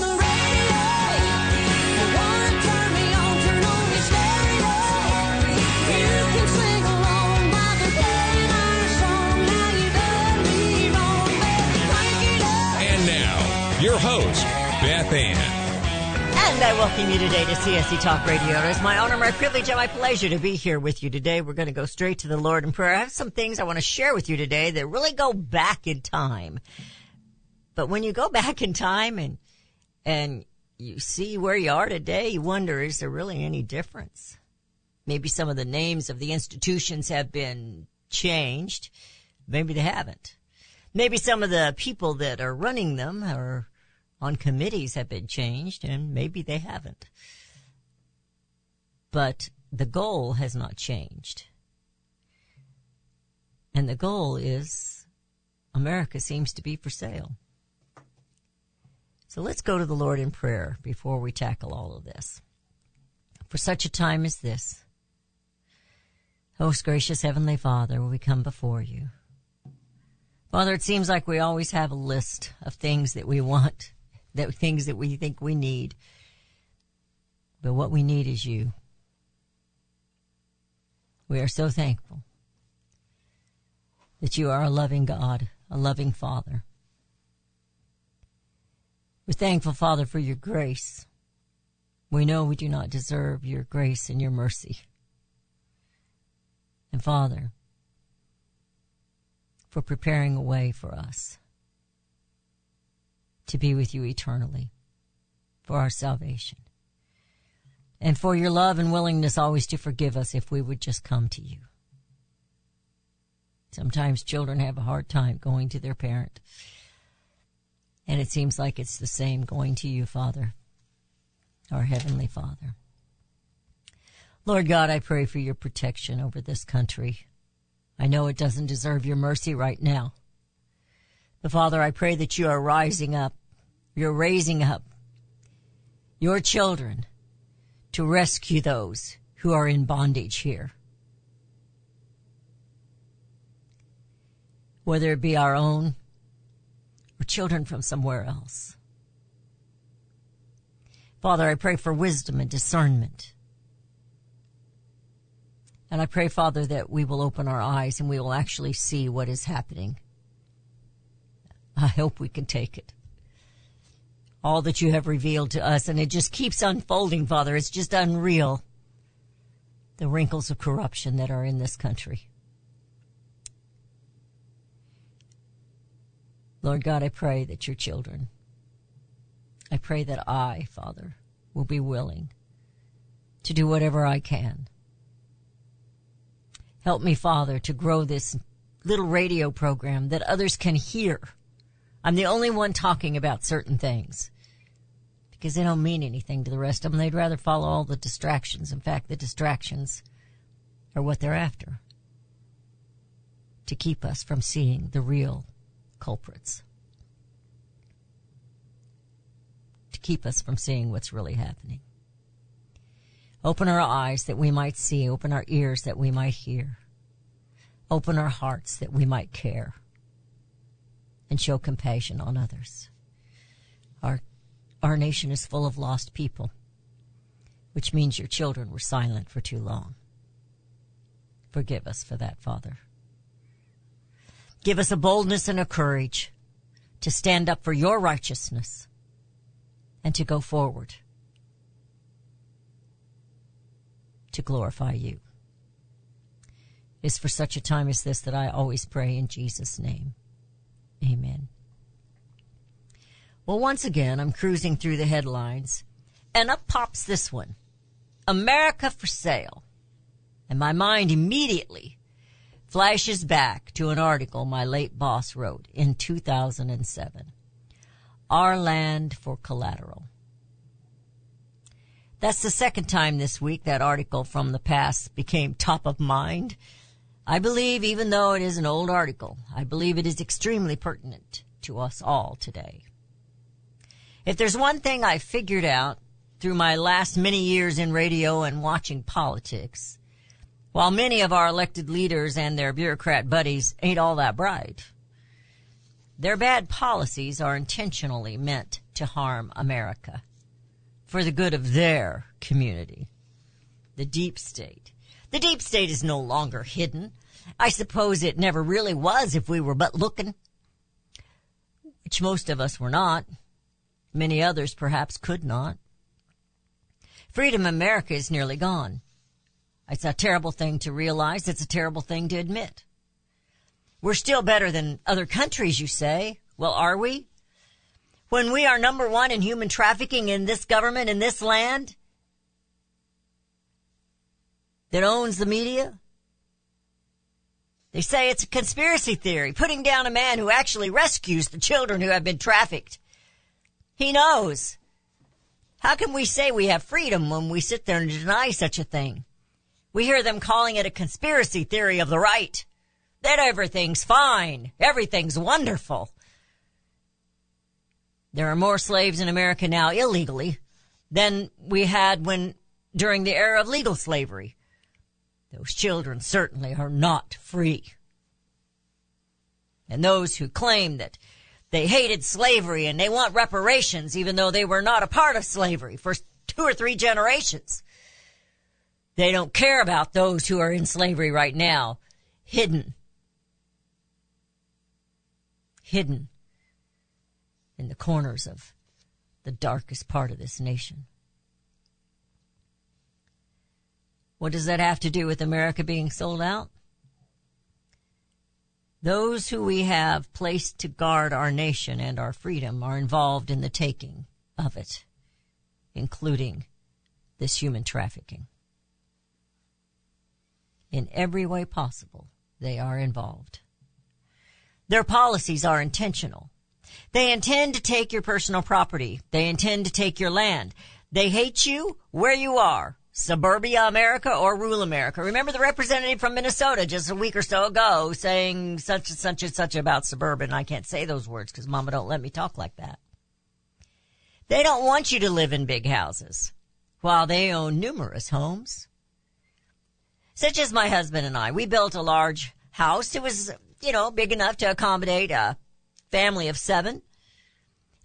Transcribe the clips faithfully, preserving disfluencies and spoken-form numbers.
the radio. Your host, Beth Ann. And I welcome you today to C S C Talk Radio. It is my honor, my privilege, and my pleasure to be here with you today. We're going to go straight to the Lord in prayer. I have some things I want to share with you today that really go back in time. But when you go back in time and and you see where you are today, you wonder, is there really any difference? Maybe some of the names of the institutions have been changed. Maybe they haven't. Maybe some of the people that are running them or on committees have been changed, and maybe they haven't. But the goal has not changed. And the goal is America seems to be for sale. So let's go to the Lord in prayer before we tackle all of this. For such a time as this, most gracious Heavenly Father, we come before you. Father, it seems like we always have a list of things that we want, that things that we think we need. But what we need is you. We are so thankful that you are a loving God, a loving Father. We're thankful, Father, for your grace. We know we do not deserve your grace and your mercy. And Father, for preparing a way for us to be with you eternally, for our salvation, and for your love and willingness always to forgive us if we would just come to you. Sometimes children have a hard time going to their parent, and it seems like it's the same going to you, Father, our Heavenly Father. Lord God, I pray for your protection over this country. I know it doesn't deserve your mercy right now. But Father, I pray that you are rising up. You're raising up your children to rescue those who are in bondage here. Whether it be our own or children from somewhere else. Father, I pray for wisdom and discernment. And I pray, Father, that we will open our eyes and we will actually see what is happening. I hope we can take it. All that you have revealed to us, and it just keeps unfolding, Father. It's just unreal. The wrinkles of corruption that are in this country. Lord God, I pray that your children, I pray that I, Father, will be willing to do whatever I can. Help me, Father, to grow this little radio program that others can hear. I'm the only one talking about certain things because they don't mean anything to the rest of them. They'd rather follow all the distractions. In fact, the distractions are what they're after to keep us from seeing the real culprits, to keep us from seeing what's really happening. Open our eyes that we might see. Open our ears that we might hear. Open our hearts that we might care. And show compassion on others. Our, our nation is full of lost people. Which means your children were silent for too long. Forgive us for that, Father. Give us a boldness and a courage to stand up for your righteousness. And to go forward. To glorify you. It's for such a time as this that I always pray in Jesus' name. Amen. Well, once again, I'm cruising through the headlines, and up pops this one. America for sale. And my mind immediately flashes back to an article my late boss wrote in two thousand seven. Our Land for Collateral. That's the second time this week that article from the past became top of mind. I believe, even though it is an old article, I believe it is extremely pertinent to us all today. If there's one thing I figured out through my last many years in radio and watching politics, while many of our elected leaders and their bureaucrat buddies ain't all that bright, their bad policies are intentionally meant to harm America for the good of their community, the deep state. The deep state is no longer hidden. I suppose it never really was if we were but looking, which most of us were not. Many others perhaps could not. Freedom in America is nearly gone. It's a terrible thing to realize. It's a terrible thing to admit. We're still better than other countries, you say. Well, are we? When we are number one in human trafficking in this government, in this land, that owns the media? They say it's a conspiracy theory, putting down a man who actually rescues the children who have been trafficked. He knows. How can we say we have freedom when we sit there and deny such a thing? We hear them calling it a conspiracy theory of the right, that everything's fine, everything's wonderful. There are more slaves in America now illegally than we had when during the era of legal slavery. Those children certainly are not free. And those who claim that they hated slavery and they want reparations, even though they were not a part of slavery for two or three generations, they don't care about those who are in slavery right now, hidden. Hidden in the corners of the darkest part of this nation. What does that have to do with America being sold out? Those who we have placed to guard our nation and our freedom are involved in the taking of it, including this human trafficking. In every way possible, they are involved. Their policies are intentional. They intend to take your personal property. They intend to take your land. They hate you where you are. Suburbia America or rural America. Remember the representative from Minnesota just a week or so ago saying such and such and such about suburban. I can't say those words because Mama don't let me talk like that. They don't want you to live in big houses while they own numerous homes. Such as my husband and I. We built a large house. It was, you know, big enough to accommodate a family of seven.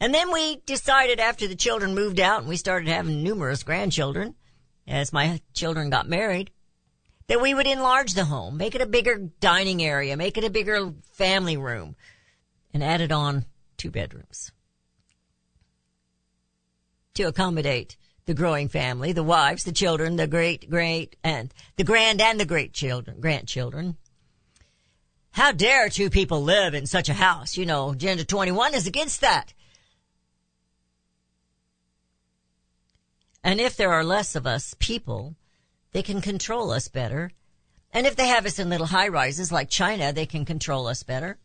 And then we decided after the children moved out and we started having numerous grandchildren, as my children got married, that we would enlarge the home, make it a bigger dining area, make it a bigger family room, and added on two bedrooms to accommodate the growing family, the wives, the children, the great, great, and the grand and the great children, grandchildren. How dare two people live in such a house? You know, Agenda twenty-one is against that. And if there are less of us people, they can control us better. And if they have us in little high-rises like China, they can control us better.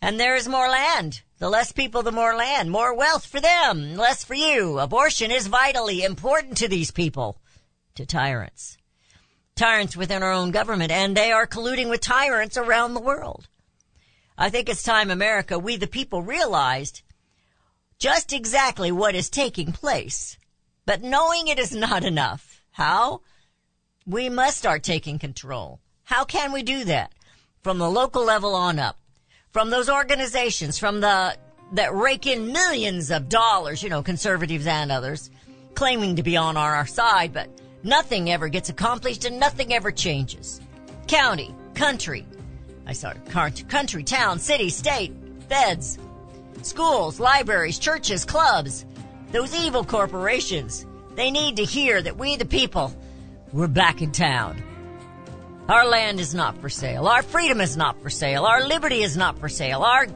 And there is more land. The less people, the more land. More wealth for them, less for you. Abortion is vitally important to these people, to tyrants. Tyrants within our own government, and they are colluding with tyrants around the world. I think it's time, America, we the people realized just exactly what is taking place. But knowing it is not enough. How? We must start taking control. How can we do that? From the local level on up. From those organizations, from the that rake in millions of dollars, you know, conservatives and others, claiming to be on our side, but nothing ever gets accomplished and nothing ever changes. County, country, I sorry, country, town, city, state, feds, schools, libraries, churches, clubs. Those evil corporations, they need to hear that we the people, we're back in town. Our land is not for sale. Our freedom is not for sale. Our liberty is not for sale. Our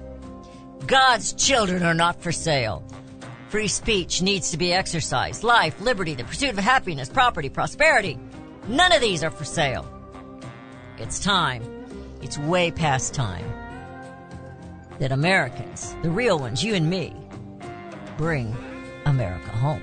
God's children are not for sale. Free speech needs to be exercised. Life, liberty, the pursuit of happiness, property, prosperity. None of these are for sale. It's time. It's way past time that Americans, the real ones, you and me, bring America home.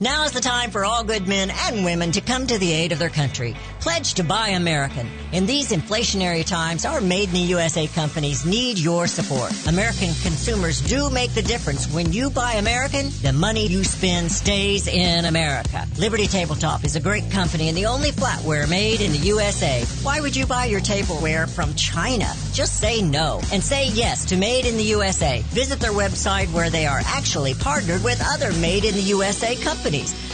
Now is the time for all good men and women to come to the aid of their country. Pledge to buy American. In these inflationary times, our Made in the U S A companies need your support. American consumers do make the difference. When you buy American, the money you spend stays in America. Liberty Tabletop is a great company and the only flatware made in the U S A. Why would you buy your tableware from China? Just say no and say yes to Made in the U S A. Visit their website where they are actually partnered with other Made in the U S A companies.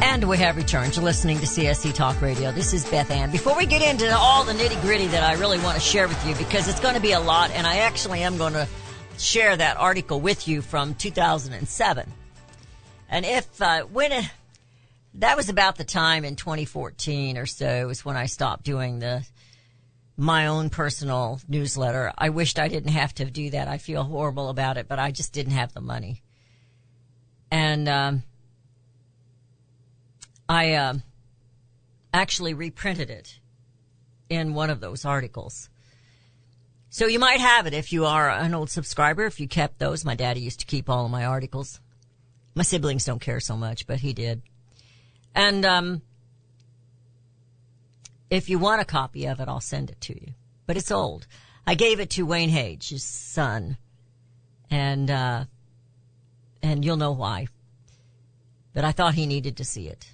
And we have returned. You're listening to C S C Talk Radio. This is Beth Ann. Before we get into all the nitty-gritty that I really want to share with you, because it's going to be a lot, and I actually am going to share that article with you from two thousand seven. And if, uh, when, it, that was about the time in twenty fourteen or so was when I stopped doing the, my own personal newsletter. I wished I didn't have to do that. I feel horrible about it, but I just didn't have the money. And, um, I uh, actually reprinted it in one of those articles. So you might have it if you are an old subscriber, if you kept those. My daddy used to keep all of my articles. My siblings don't care so much, but he did. And um, if you want a copy of it, I'll send it to you. But it's old. I gave it to Wayne Hage, his son, and uh, and you'll know why. But I thought he needed to see it.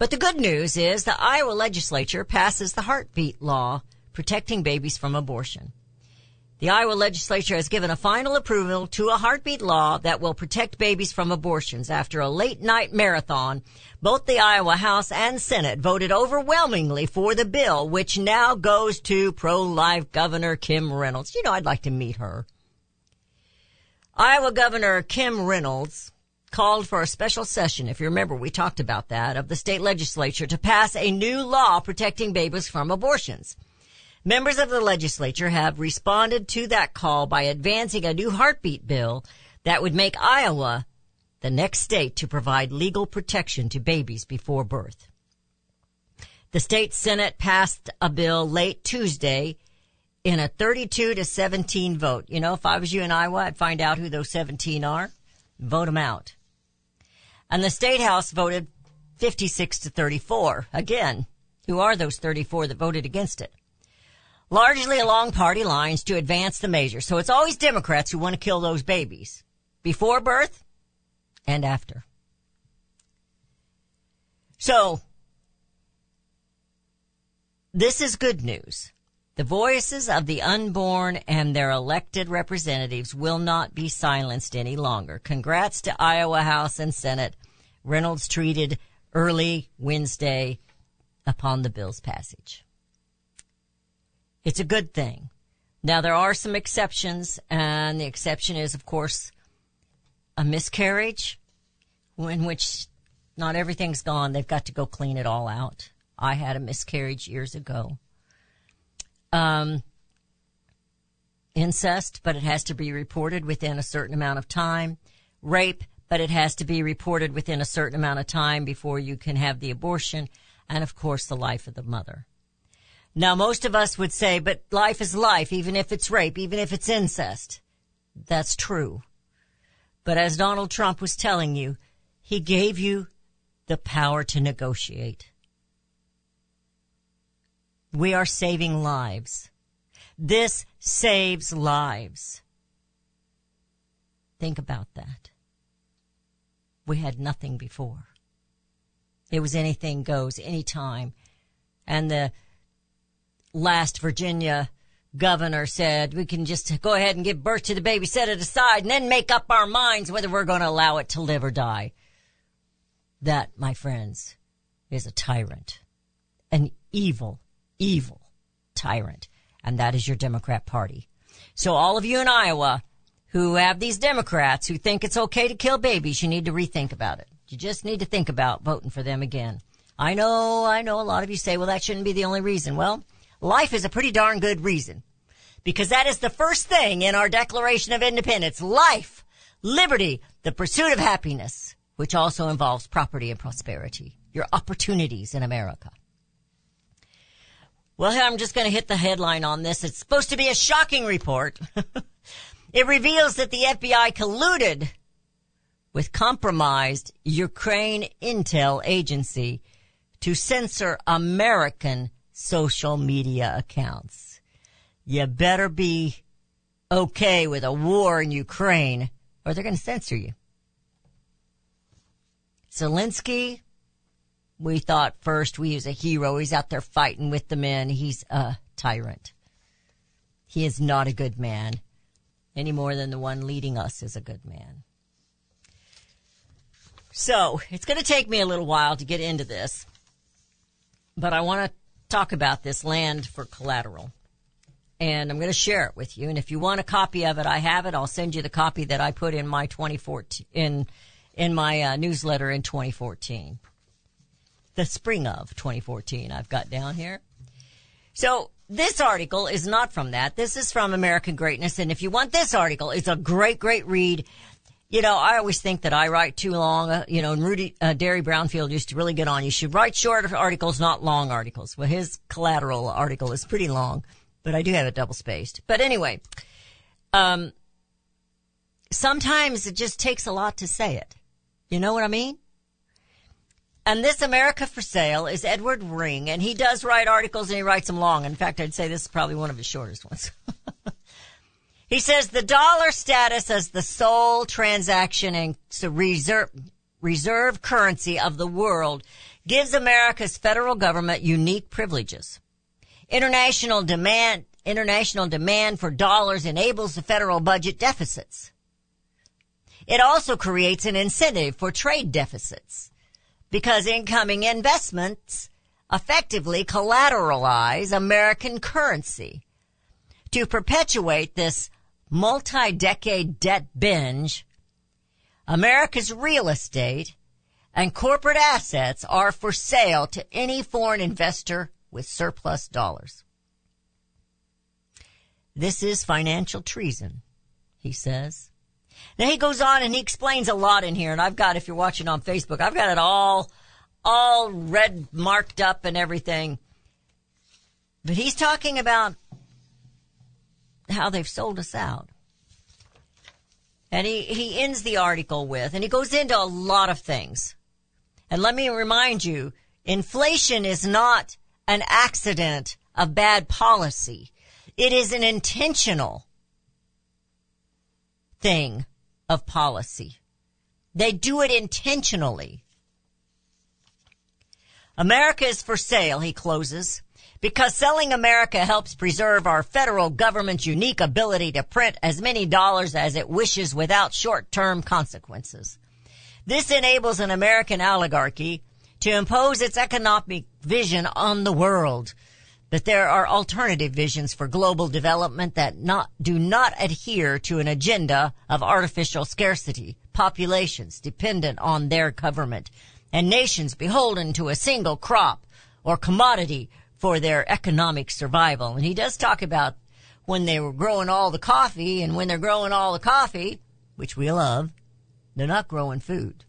But the good news is the Iowa legislature passes the heartbeat law protecting babies from abortion. The Iowa legislature has given a final approval to a heartbeat law that will protect babies from abortions. After a late-night marathon, both the Iowa House and Senate voted overwhelmingly for the bill, which now goes to pro-life Governor Kim Reynolds. You know, I'd like to meet her. Iowa Governor Kim Reynolds called for a special session, if you remember, we talked about that, of the state legislature to pass a new law protecting babies from abortions. Members of the legislature have responded to that call by advancing a new heartbeat bill that would make Iowa the next state to provide legal protection to babies before birth. The state Senate passed a bill late Tuesday in a thirty-two to seventeen vote. You know, if I was you in Iowa, I'd find out who those seventeen are, vote them out. And the State House voted fifty-six to thirty-four. Again, who are those thirty-four that voted against it? Largely along party lines to advance the measure. So it's always Democrats who want to kill those babies before birth and after. So this is good news. The voices of the unborn and their elected representatives will not be silenced any longer. Congrats to Iowa House and Senate. Reynolds treated early Wednesday upon the bill's passage. It's a good thing. Now, there are some exceptions, and the exception is, of course, a miscarriage in which not everything's gone. They've got to go clean it all out. I had a miscarriage years ago. Um, incest, but it has to be reported within a certain amount of time. Rape, but it has to be reported within a certain amount of time before you can have the abortion. And, of course, the life of the mother. Now, most of us would say, but life is life, even if it's rape, even if it's incest. That's true. But as Donald Trump was telling you, he gave you the power to negotiate. We are saving lives. This saves lives. Think about that. We had nothing before. It was anything goes, anytime. And the last Virginia governor said, we can just go ahead and give birth to the baby, set it aside, and then make up our minds whether we're going to allow it to live or die. That, my friends, is a tyrant. An evil, evil tyrant. And that is your Democrat Party. So all of you in Iowa who have these Democrats who think it's okay to kill babies, you need to rethink about it. You just need to think about voting for them again. I know, I know a lot of you say, well, that shouldn't be the only reason. Well, life is a pretty darn good reason, because that is the first thing in our Declaration of Independence. Life, liberty, the pursuit of happiness, which also involves property and prosperity, your opportunities in America. Well, I'm just going to hit the headline on this. It's supposed to be a shocking report. It reveals that the F B I colluded with compromised Ukraine intel agency to censor American social media accounts. You better be okay with a war in Ukraine, or they're going to censor you. Zelensky, we thought first we was a hero. He's out there fighting with the men. He's a tyrant. He is not a good man, any more than the one leading us is a good man. So it's going to take me a little while to get into this, but I want to talk about this land for collateral, and I'm going to share it with you. And if you want a copy of it, I have it. I'll send you the copy that I put in my twenty fourteen in in my uh, newsletter in twenty fourteen, the spring of twenty fourteen. I've got down here. So this article is not from that. This is from American Greatness, and if you want this article, it's a great, great read. You know, I always think that I write too long. Uh, you know, and Rudy, uh, Derry Brownfield used to really get on. You should write short articles, not long articles. Well, his collateral article is pretty long, but I do have it double-spaced. But anyway, um, sometimes it just takes a lot to say it. You know what I mean? And this America for Sale is Edward Ring, and he does write articles, and he writes them long. In fact, I'd say this is probably one of his shortest ones. He says the dollar status as the sole transaction and reserve, reserve currency of the world gives America's federal government unique privileges. International demand, international demand for dollars enables the federal budget deficits. It also creates an incentive for trade deficits because incoming investments effectively collateralize American currency to perpetuate this multi-decade debt binge. America's real estate and corporate assets are for sale to any foreign investor with surplus dollars. This is financial treason, he says. Now he goes on and he explains a lot in here, and I've got, if you're watching on Facebook, I've got it all, all red marked up and everything. But he's talking about how they've sold us out. And he, he ends the article with, and he goes into a lot of things. And let me remind you, inflation is not an accident of bad policy. It is an intentional thing of policy. They do it intentionally. America is for sale, he closes, because selling America helps preserve our federal government's unique ability to print as many dollars as it wishes without short-term consequences. This enables an American oligarchy to impose its economic vision on the world. But there are alternative visions for global development that not, do not adhere to an agenda of artificial scarcity, populations dependent on their government, and nations beholden to a single crop or commodity for their economic survival. And he does talk about when they were growing all the coffee, and when they're growing all the coffee, which we love, they're not growing food.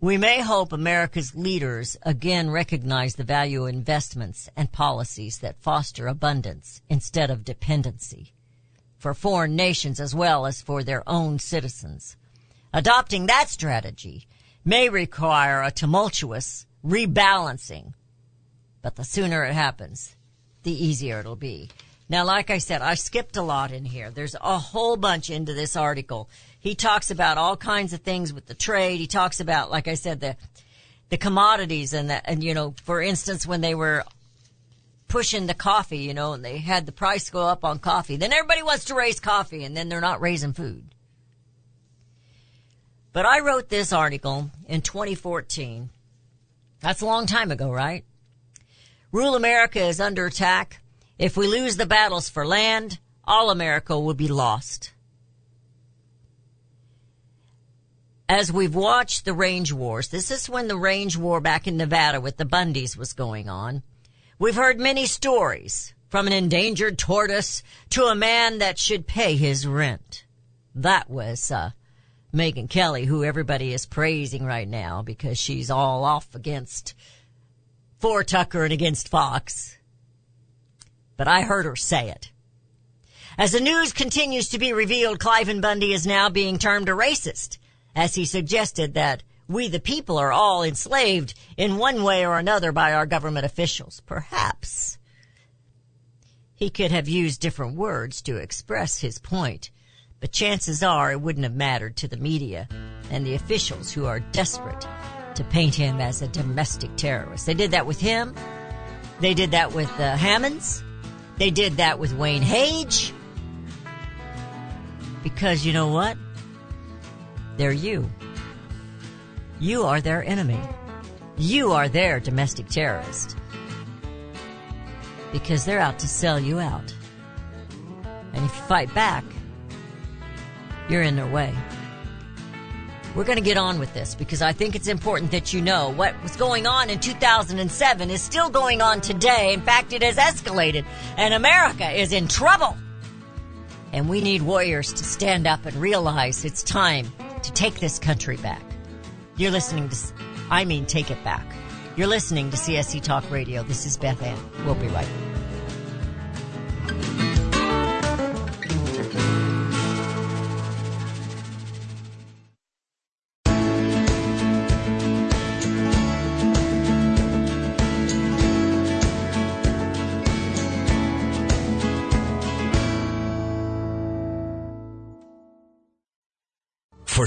We may hope America's leaders again recognize the value of investments and policies that foster abundance instead of dependency for foreign nations as well as for their own citizens. Adopting that strategy may require a tumultuous rebalancing, but the sooner it happens, the easier it'll be. Now, like I said, I skipped a lot in here. There's a whole bunch into this article. He talks about all kinds of things with the trade. He talks about, like I said, the the commodities and the, and you know, for instance, when they were pushing the coffee, you know, and they had the price go up on coffee, then everybody wants to raise coffee, and then they're not raising food. But I wrote this article in twenty fourteen. That's a long time ago, right? Rural America is under attack. If we lose the battles for land, all America will be lost. As we've watched the range wars, this is when the range war back in Nevada with the Bundys was going on. We've heard many stories, from an endangered tortoise to a man that should pay his rent. That was, uh, Megyn Kelly, who everybody is praising right now because she's all off against for Tucker and against Fox. But I heard her say it. As the news continues to be revealed, Cliven Bundy is now being termed a racist, as he suggested that we the people are all enslaved in one way or another by our government officials. Perhaps he could have used different words to express his point, but chances are it wouldn't have mattered to the media and the officials who are desperate to paint him as a domestic terrorist. They did that with him. They did that with uh, Hammonds. They did that with Wayne Hage. Because you know what? They're you. You are their enemy. You are their domestic terrorist. Because they're out to sell you out. And if you fight back, you're in their way. We're going to get on with this because I think it's important that you know what was going on in two thousand seven is still going on today. In fact, it has escalated, and America is in trouble. And we need warriors to stand up and realize it's time to take this country back. You're listening to, I mean, take it back. You're listening to C S C Talk Radio. This is Beth Ann. We'll be right back. For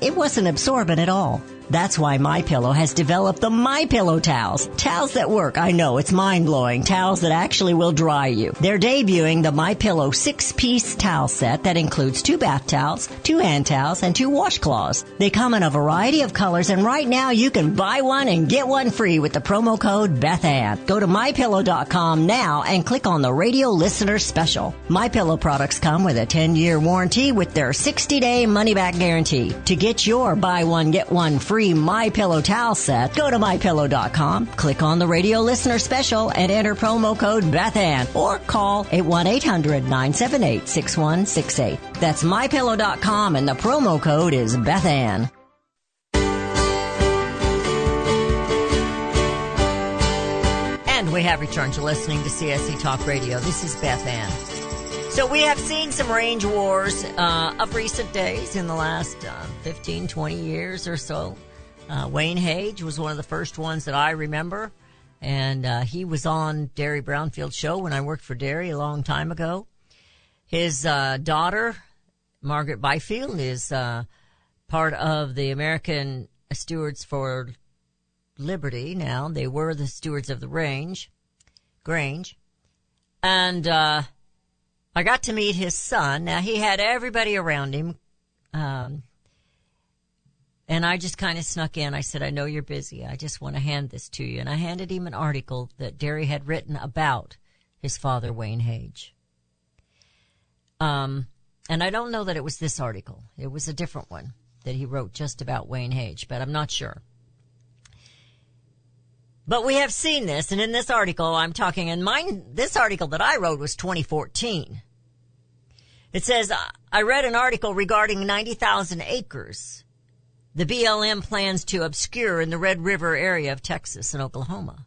it wasn't absorbent at all? That's why MyPillow has developed the MyPillow towels. Towels that work. I know, it's mind-blowing. Towels that actually will dry you. They're debuting the MyPillow six-piece towel set that includes two bath towels, two hand towels, and two washcloths. They come in a variety of colors, and right now you can buy one and get one free with the promo code BethAnn. Go to my pillow dot com now and click on the Radio Listener Special. MyPillow products come with a ten-year warranty with their sixty-day money-back guarantee. To get your buy one, get one free MyPillow towel set, go to my pillow dot com, click on the Radio Listener Special, and enter promo code BethAnn, or call one eight hundred, nine seven eight, six one six eight. That's my pillow dot com, and the promo code is BethAnn. And we have returned to listening to C S E Talk Radio. This is BethAnn. So we have seen some range wars uh, of recent days in the last uh, fifteen, twenty years or so. Uh, Wayne Hage was one of the first ones that I remember, and uh, he was on Derry Brownfield's show when I worked for Derry a long time ago. His uh, daughter, Margaret Byfield, is uh, part of the American Stewards for Liberty now. They were the stewards of the range, Grange, and uh I got to meet his son. Now, he had everybody around him, um, and I just kind of snuck in. I said, I know you're busy. I just want to hand this to you. And I handed him an article that Derry had written about his father, Wayne Hage. Um, and I don't know that it was this article. It was a different one that he wrote just about Wayne Hage, but I'm not sure. But we have seen this, and in this article I'm talking, and mine, this article that I wrote was twenty fourteen. It says, I read an article regarding ninety thousand acres the B L M plans to obscure in the Red River area of Texas and Oklahoma.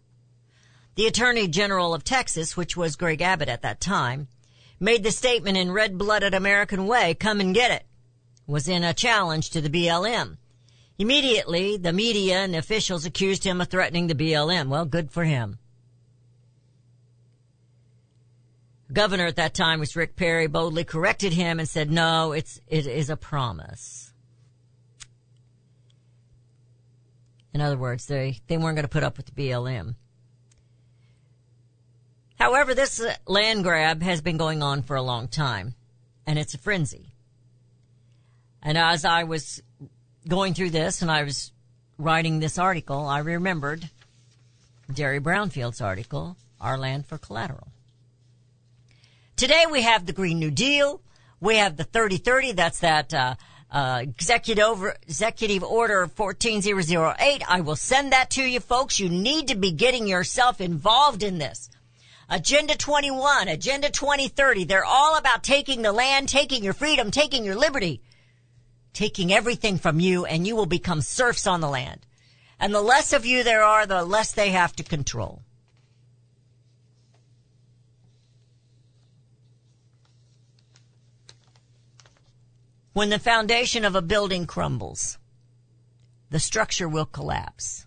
The Attorney General of Texas, which was Greg Abbott at that time, made the statement in red-blooded American way, come and get it, was in a challenge to the B L M. Immediately, the media and officials accused him of threatening the B L M. Well, good for him. governor at that time was Rick Perry, boldly corrected him and said, no, it's, it is a promise. In other words, they, they weren't going to put up with the B L M. However, this land grab has been going on for a long time, and it's a frenzy. And as I was going through this and I was writing this article, I remembered Derry Brownfield's article, Our Land for Collateral. Today we have the Green New Deal. We have the thirty thirty. That's that uh, uh, executive, executive order one four zero zero eight. I will send that to you, folks. You need to be getting yourself involved in this. Agenda twenty-one, Agenda twenty thirty. They're all about taking the land, taking your freedom, taking your liberty, taking everything from you, and you will become serfs on the land. And the less of you there are, the less they have to control. When the foundation of a building crumbles, the structure will collapse.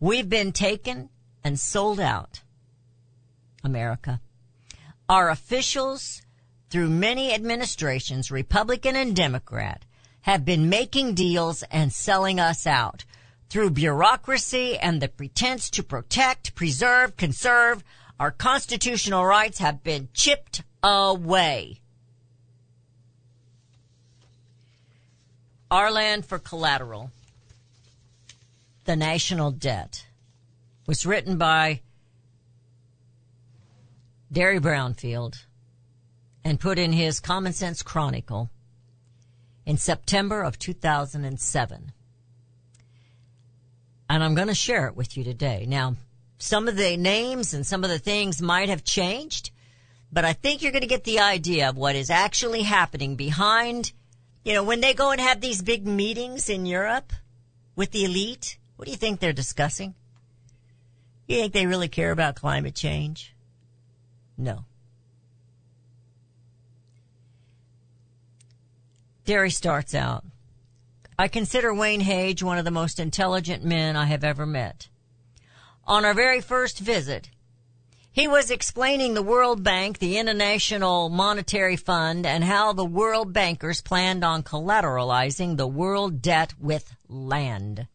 We've been taken and sold out, America. Our officials, through many administrations, Republican and Democrat, have been making deals and selling us out through bureaucracy and the pretense to protect, preserve, conserve. Our constitutional rights have been chipped away. Our Land for Collateral, The National Debt, was written by Derry Brownfield and put in his Common Sense Chronicle in September of two thousand seven. And I'm going to share it with you today. Now, some of the names and some of the things might have changed, but I think you're going to get the idea of what is actually happening behind. You know, when they go and have these big meetings in Europe with the elite, what do you think they're discussing? You think they really care about climate change? No. Derry starts out, I consider Wayne Hage one of the most intelligent men I have ever met. On our very first visit, he was explaining the World Bank, the International Monetary Fund, and how the world bankers planned on collateralizing the world debt with land.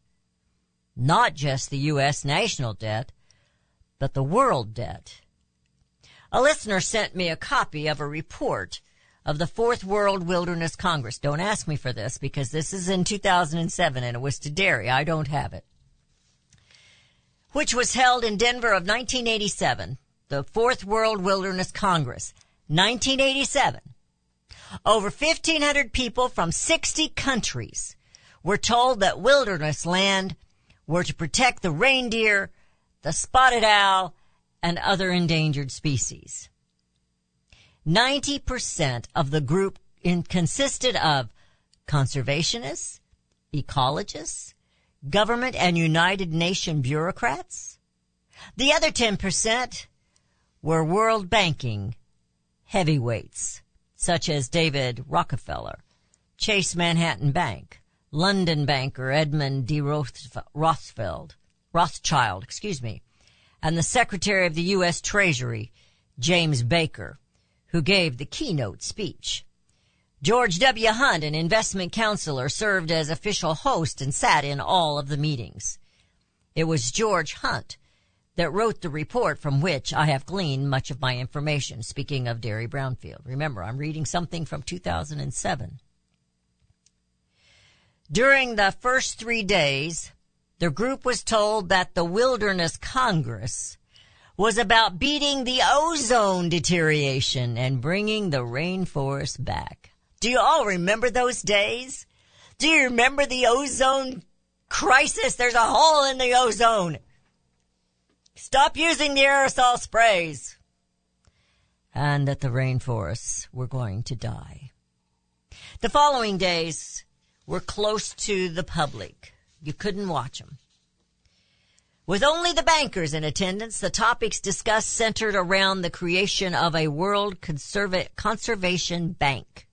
Not just the U S national debt, but the world debt. A listener sent me a copy of a report of the Fourth World Wilderness Congress. Don't ask me for this, because this is in two thousand seven, and it was to Derry. I don't have it. Which was held in Denver of nineteen eighty-seven. The Fourth World Wilderness Congress, nineteen eighty-seven. Over fifteen hundred people from sixty countries were told that wilderness land were to protect the reindeer, the spotted owl, and other endangered species. ninety percent of the group in, consisted of conservationists, ecologists, government and United Nations bureaucrats. The other ten percent were world banking heavyweights, such as David Rockefeller, Chase Manhattan Bank, London banker Edmund D. Rothschild, Rothschild, excuse me, and the Secretary of the U S Treasury, James Baker, who gave the keynote speech. George W. Hunt, an investment counselor, served as official host and sat in all of the meetings. It was George Hunt that wrote the report from which I have gleaned much of my information. Speaking of Derry Brownfield, remember, I'm reading something from two thousand seven. During the first three days, the group was told that the Wilderness Congress was about beating the ozone deterioration and bringing the rainforest back. Do you all remember those days? Do you remember the ozone crisis? There's a hole in the ozone. Stop using the aerosol sprays. And that the rainforests were going to die. The following days were close to the public. You couldn't watch them. With only the bankers in attendance, the topics discussed centered around the creation of a World Conserva- Conservation Bank,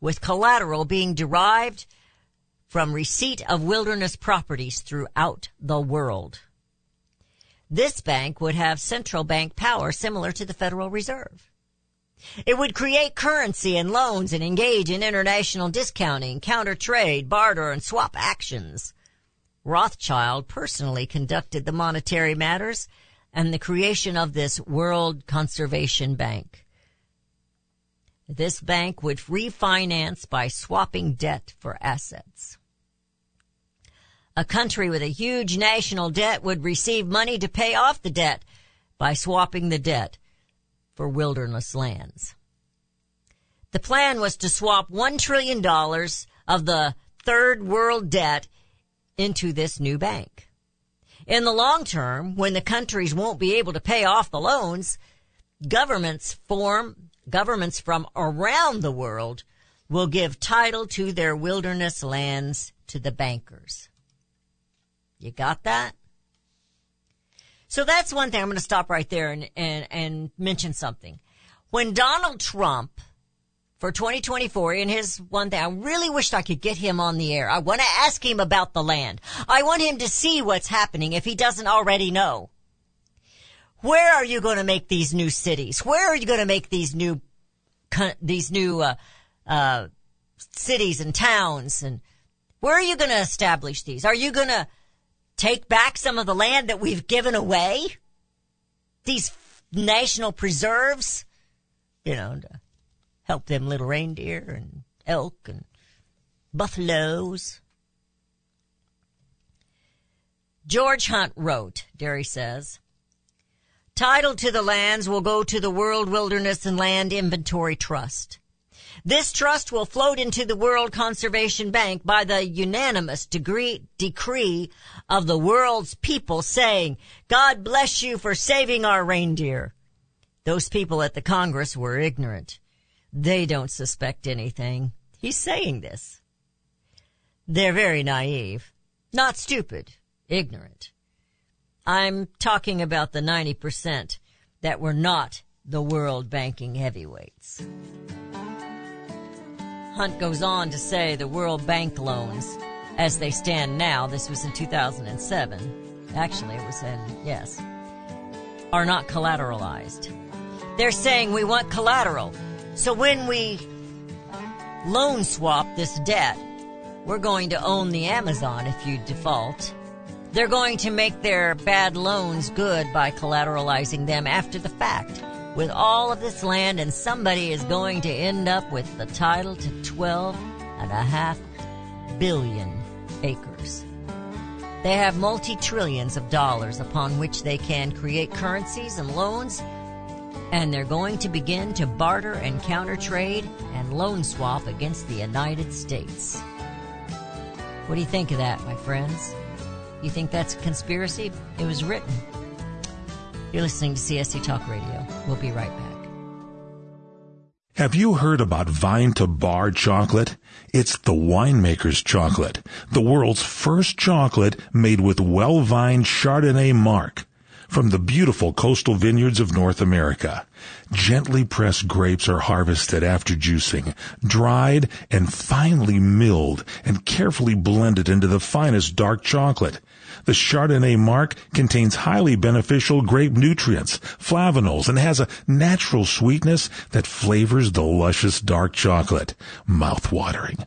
with collateral being derived from receipt of wilderness properties throughout the world. this bank would have central bank power similar to the Federal Reserve. It would create currency and loans and engage in international discounting, counter-trade, barter, and swap actions. Rothschild personally conducted the monetary matters and the creation of this World Conservation Bank. This bank would refinance by swapping debt for assets. A country with a huge national debt would receive money to pay off the debt by swapping the debt for wilderness lands. The plan was to swap one trillion dollars of the third world debt into this new bank. In the long term, when the countries won't be able to pay off the loans, governments form governments from around the world will give title to their wilderness lands to the bankers. You got that? So that's one thing. I'm going to stop right there and, and, and mention something. When Donald Trump, for twenty twenty-four, in his one thing, I really wished I could get him on the air. I want to ask him about the land. I want him to see what's happening if he doesn't already know. Where are you going to make these new cities? Where are you going to make these new, these new, uh, uh, cities and towns? And where are you going to establish these? Are you going to take back some of the land that we've given away? These national preserves, you know, to help them little reindeer and elk and buffaloes. George Hunt wrote, Derry says, title to the lands will go to the World Wilderness and Land Inventory Trust. This trust will float into the World Conservation Bank by the unanimous degree, decree of the world's people saying, God bless you for saving our reindeer. Those people at the Congress were ignorant. They don't suspect anything. He's saying this. They're very naive, not stupid, ignorant. I'm talking about the ninety percent that were not the world banking heavyweights. Hunt goes on to say the World Bank loans, as they stand now, this was in two thousand seven, actually it was in, yes, are not collateralized. They're saying we want collateral. So when we loan swap this debt, we're going to own the Amazon if you default. They're going to make their bad loans good by collateralizing them after the fact, with all of this land, and somebody is going to end up with the title to twelve and a half billion acres. They have multi-trillions of dollars upon which they can create currencies and loans, and they're going to begin to barter and counter-trade and loan swap against the United States. What do you think of that, my friends? You think that's a conspiracy? It was written. You're listening to C S C Talk Radio. We'll be right back. Have you heard about Vine to Bar Chocolate? It's the winemaker's chocolate, the world's first chocolate made with well-vined Chardonnay marc from the beautiful coastal vineyards of North America. Gently pressed grapes are harvested after juicing, dried and finely milled and carefully blended into the finest dark chocolate. The Chardonnay marc contains highly beneficial grape nutrients, flavanols, and has a natural sweetness that flavors the luscious dark chocolate. Mouthwatering,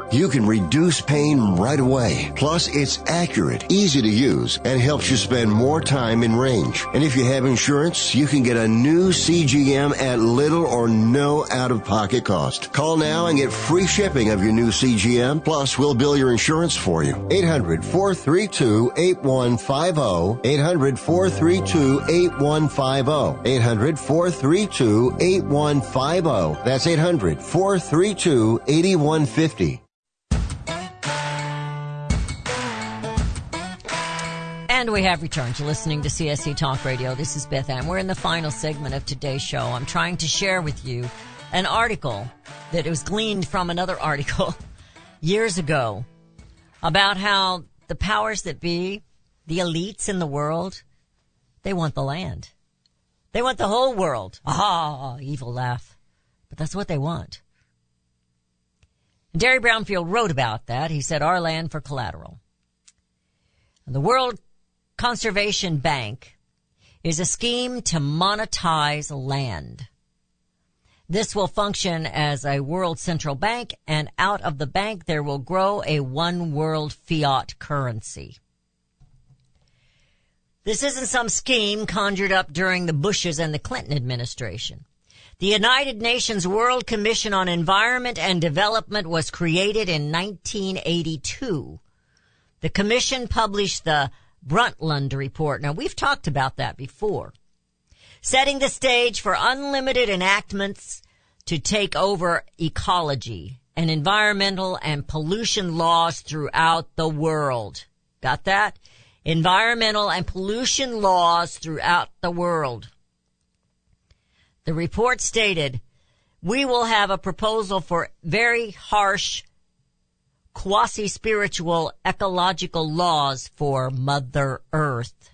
You can reduce pain right away. Plus, it's accurate, easy to use, and helps you spend more time in range. And if you have insurance, you can get a new C G M at little or no out-of-pocket cost. Call now and get free shipping of your new C G M. Plus, we'll bill your insurance for you. eight hundred, four three two, eight one five zero. eight hundred, four three two, eight one five zero. eight hundred, four three two, eight one five zero. That's eight hundred, four three two, eight one five zero. And we have returned to listening to C S C Talk Radio. This is Beth Ann. We're in the final segment of today's show. I'm trying to share with you an article that was gleaned from another article years ago about how the powers that be, the elites in the world, they want the land. They want the whole world. Ah, evil laugh. But that's what they want. Derry Brownfield wrote about that. He said, Our Land for Collateral. And the World Conservation Bank is a scheme to monetize land. This will function as a world central bank, and out of the bank there will grow a one-world fiat currency. This isn't some scheme conjured up during the Bushes and the Clinton administration. The United Nations World Commission on Environment and Development was created in nineteen eighty-two. The commission published the Brundtland Report. Now, we've talked about that before. Setting the stage for unlimited enactments to take over ecology and environmental and pollution laws throughout the world. Got that? Environmental and pollution laws throughout the world. The report stated, we will have a proposal for very harsh quasi-spiritual ecological laws for Mother Earth.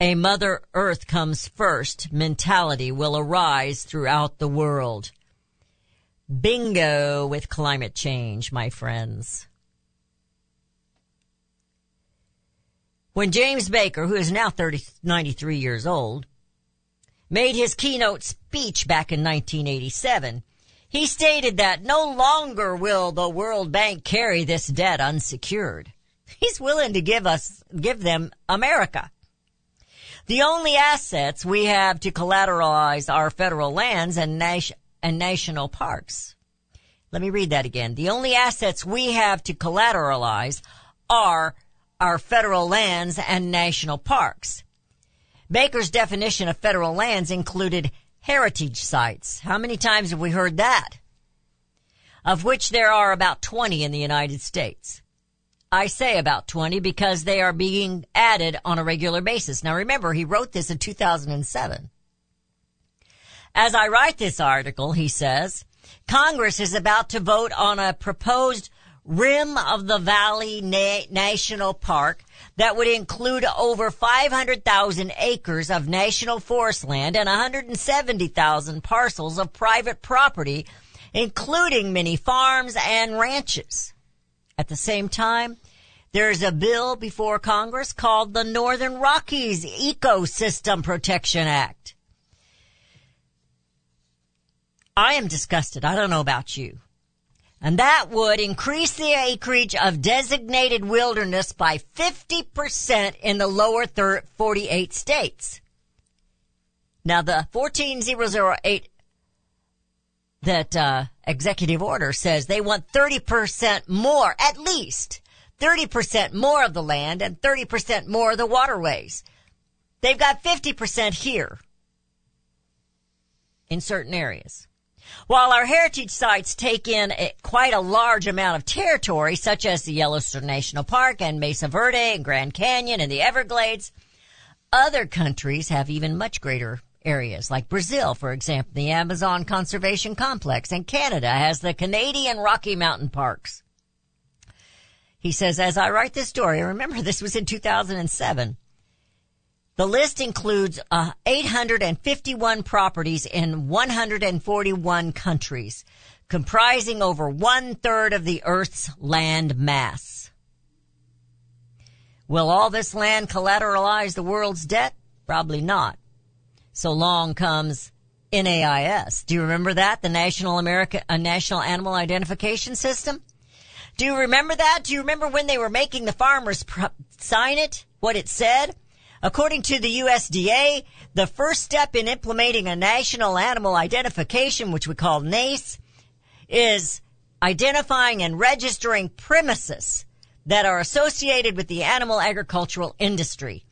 A Mother Earth comes first mentality will arise throughout the world. Bingo with climate change, my friends. When James Baker, who is now thirty, ninety-three years old, made his keynote speech back in nineteen eighty-seven, he stated that no longer will the World Bank carry this debt unsecured. He's willing to give us, give them America. The only assets we have to collateralize are federal lands and nation, and national parks. Let me read that again. The only assets we have to collateralize are our federal lands and national parks. Baker's definition of federal lands included heritage sites. How many times have we heard that? Of which there are about twenty in the United States. I say about twenty because they are being added on a regular basis. Now remember, he wrote this in two thousand seven. As I write this article, he says, Congress is about to vote on a proposed Rim of the Valley Na- National Park that would include over five hundred thousand acres of national forest land and one hundred seventy thousand parcels of private property, including many farms and ranches. At the same time, there's a bill before Congress called the Northern Rockies Ecosystem Protection Act. I am disgusted. I don't know about you. And that would increase the acreage of designated wilderness by fifty percent in the lower forty-eight states. Now, the one four zero zero eight that uh, executive order says they want thirty percent more, at least thirty percent more of the land and thirty percent more of the waterways. They've got fifty percent here in certain areas. While our heritage sites take in a, quite a large amount of territory, such as the Yellowstone National Park and Mesa Verde and Grand Canyon and the Everglades, other countries have even much greater areas, like Brazil, for example, the Amazon Conservation Complex, and Canada has the Canadian Rocky Mountain Parks. He says, as I write this story, remember this was in two thousand seven, the list includes uh, eight hundred fifty-one properties in one hundred forty-one countries, comprising over one-third of the Earth's land mass. Will all this land collateralize the world's debt? Probably not. So long comes N A I S. Do you remember that? The National America, uh, National Animal Identification System? Do you remember that? Do you remember when they were making the farmers pr- sign it, what it said? According to the U S D A, the first step in implementing a national animal identification, which we call NACE, is identifying and registering premises that are associated with the animal agricultural industry.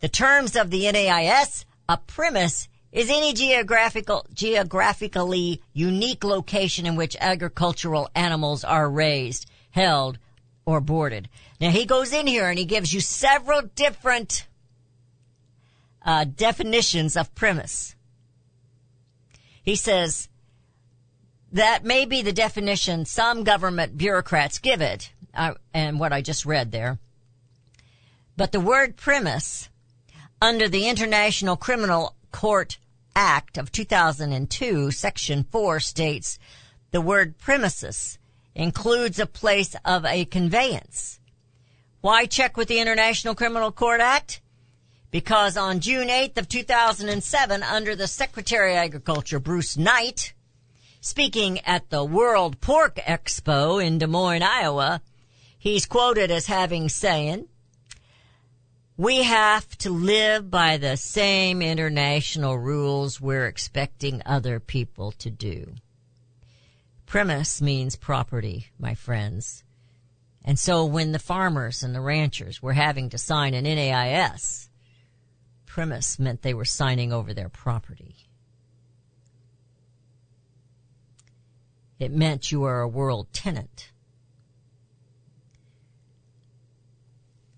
The terms of the N A I S, a premise is any geographical, geographically unique location in which agricultural animals are raised, held, or boarded. Now he goes in here and he gives you several different Uh, definitions of premise. He says that may be the definition some government bureaucrats give it, uh, and what I just read there. But the word premise, under the International Criminal Court Act of two thousand two, Section four states, the word premises includes a place of a conveyance. Why check with the International Criminal Court Act? Because on June eighth of two thousand seven, under the Secretary of Agriculture, Bruce Knight, speaking at the World Pork Expo in Des Moines, Iowa, he's quoted as having saying, "We have to live by the same international rules we're expecting other people to do." Premise means property, my friends. And so when the farmers and the ranchers were having to sign an N A I S, premise meant they were signing over their property. It meant you are a world tenant.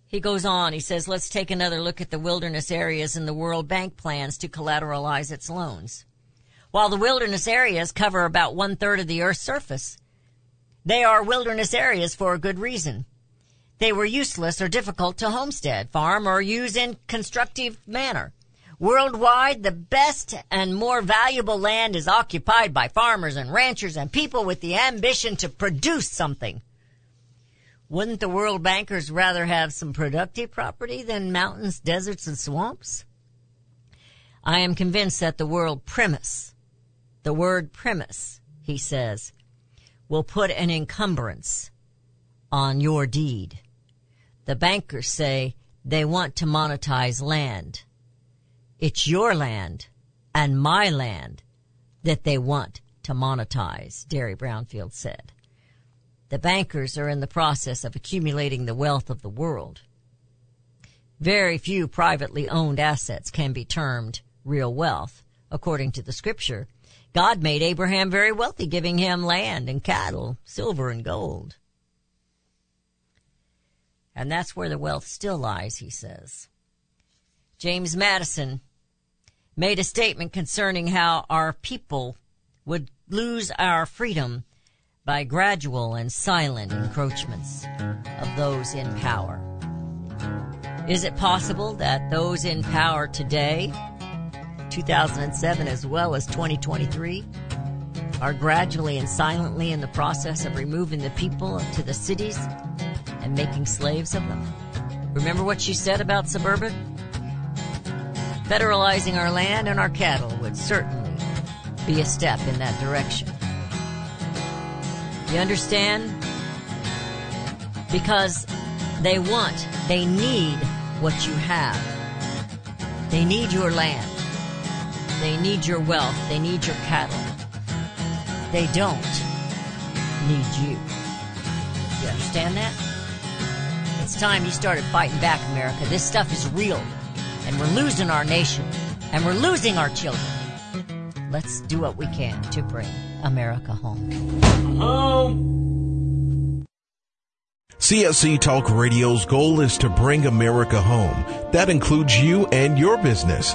He goes on, he says, let's take another look at the wilderness areas and the World Bank plans to collateralize its loans. While the wilderness areas cover about one-third of the Earth's surface, they are wilderness areas for a good reason. They were useless or difficult to homestead, farm, or use in constructive manner. Worldwide, the best and more valuable land is occupied by farmers and ranchers and people with the ambition to produce something. Wouldn't the world bankers rather have some productive property than mountains, deserts, and swamps? I am convinced that the world premise, the word premise, he says, will put an encumbrance on your deed. The bankers say they want to monetize land. It's your land and my land that they want to monetize, Derry Brownfield said. The bankers are in the process of accumulating the wealth of the world. Very few privately owned assets can be termed real wealth. According to the scripture, God made Abraham very wealthy, giving him land and cattle, silver and gold. And that's where the wealth still lies, he says. James Madison made a statement concerning how our people would lose our freedom by gradual and silent encroachments of those in power. Is it possible that those in power today, two thousand seven as well as twenty twenty-three, are gradually and silently in the process of removing the people to the cities and making slaves of them? Remember what she said about suburban? Federalizing our land and our cattle would certainly be a step in that direction. You understand? Because they want, they need what you have. They need your land. They need your wealth. They need your cattle. They don't need you. You understand that? It's time you started fighting back, America. This stuff is real. And we're losing our nation. And we're losing our children. Let's do what we can to bring America home. Home. C S C Talk Radio's goal is to bring America home. That includes you and your business.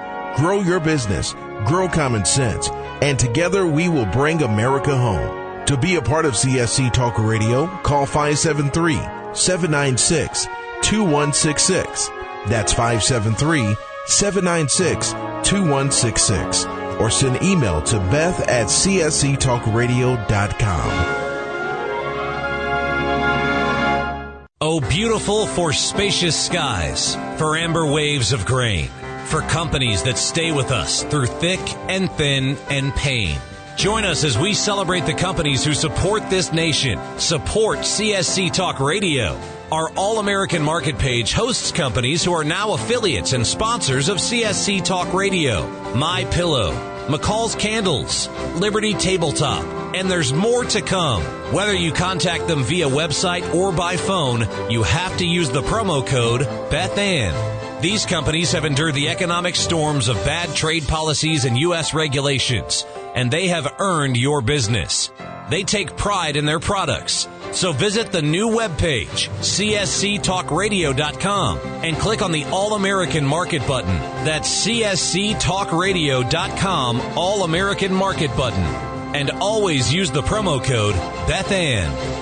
Grow your business, grow common sense, and together we will bring America home. To be a part of C S C Talk Radio, call five seven three, seven nine six, two one six six. That's five seven three, seven nine six, two one six six. Or send email to Beth at C S C Talk Radio dot com. Oh, beautiful for spacious skies, for amber waves of grain, for companies that stay with us through thick and thin and pain. Join us as we celebrate the companies who support this nation. Support C S C Talk Radio. Our All-American Market page hosts companies who are now affiliates and sponsors of C S C Talk Radio, MyPillow, McCall's Candles, Liberty Tabletop, and there's more to come. Whether you contact them via website or by phone, you have to use the promo code BethAnn. These companies have endured the economic storms of bad trade policies and U S regulations, and they have earned your business. They take pride in their products. So visit the new webpage, C S C Talk Radio dot com, and click on the All-American Market button. That's C S C Talk Radio dot com, All-American Market button. And always use the promo code BethAnn.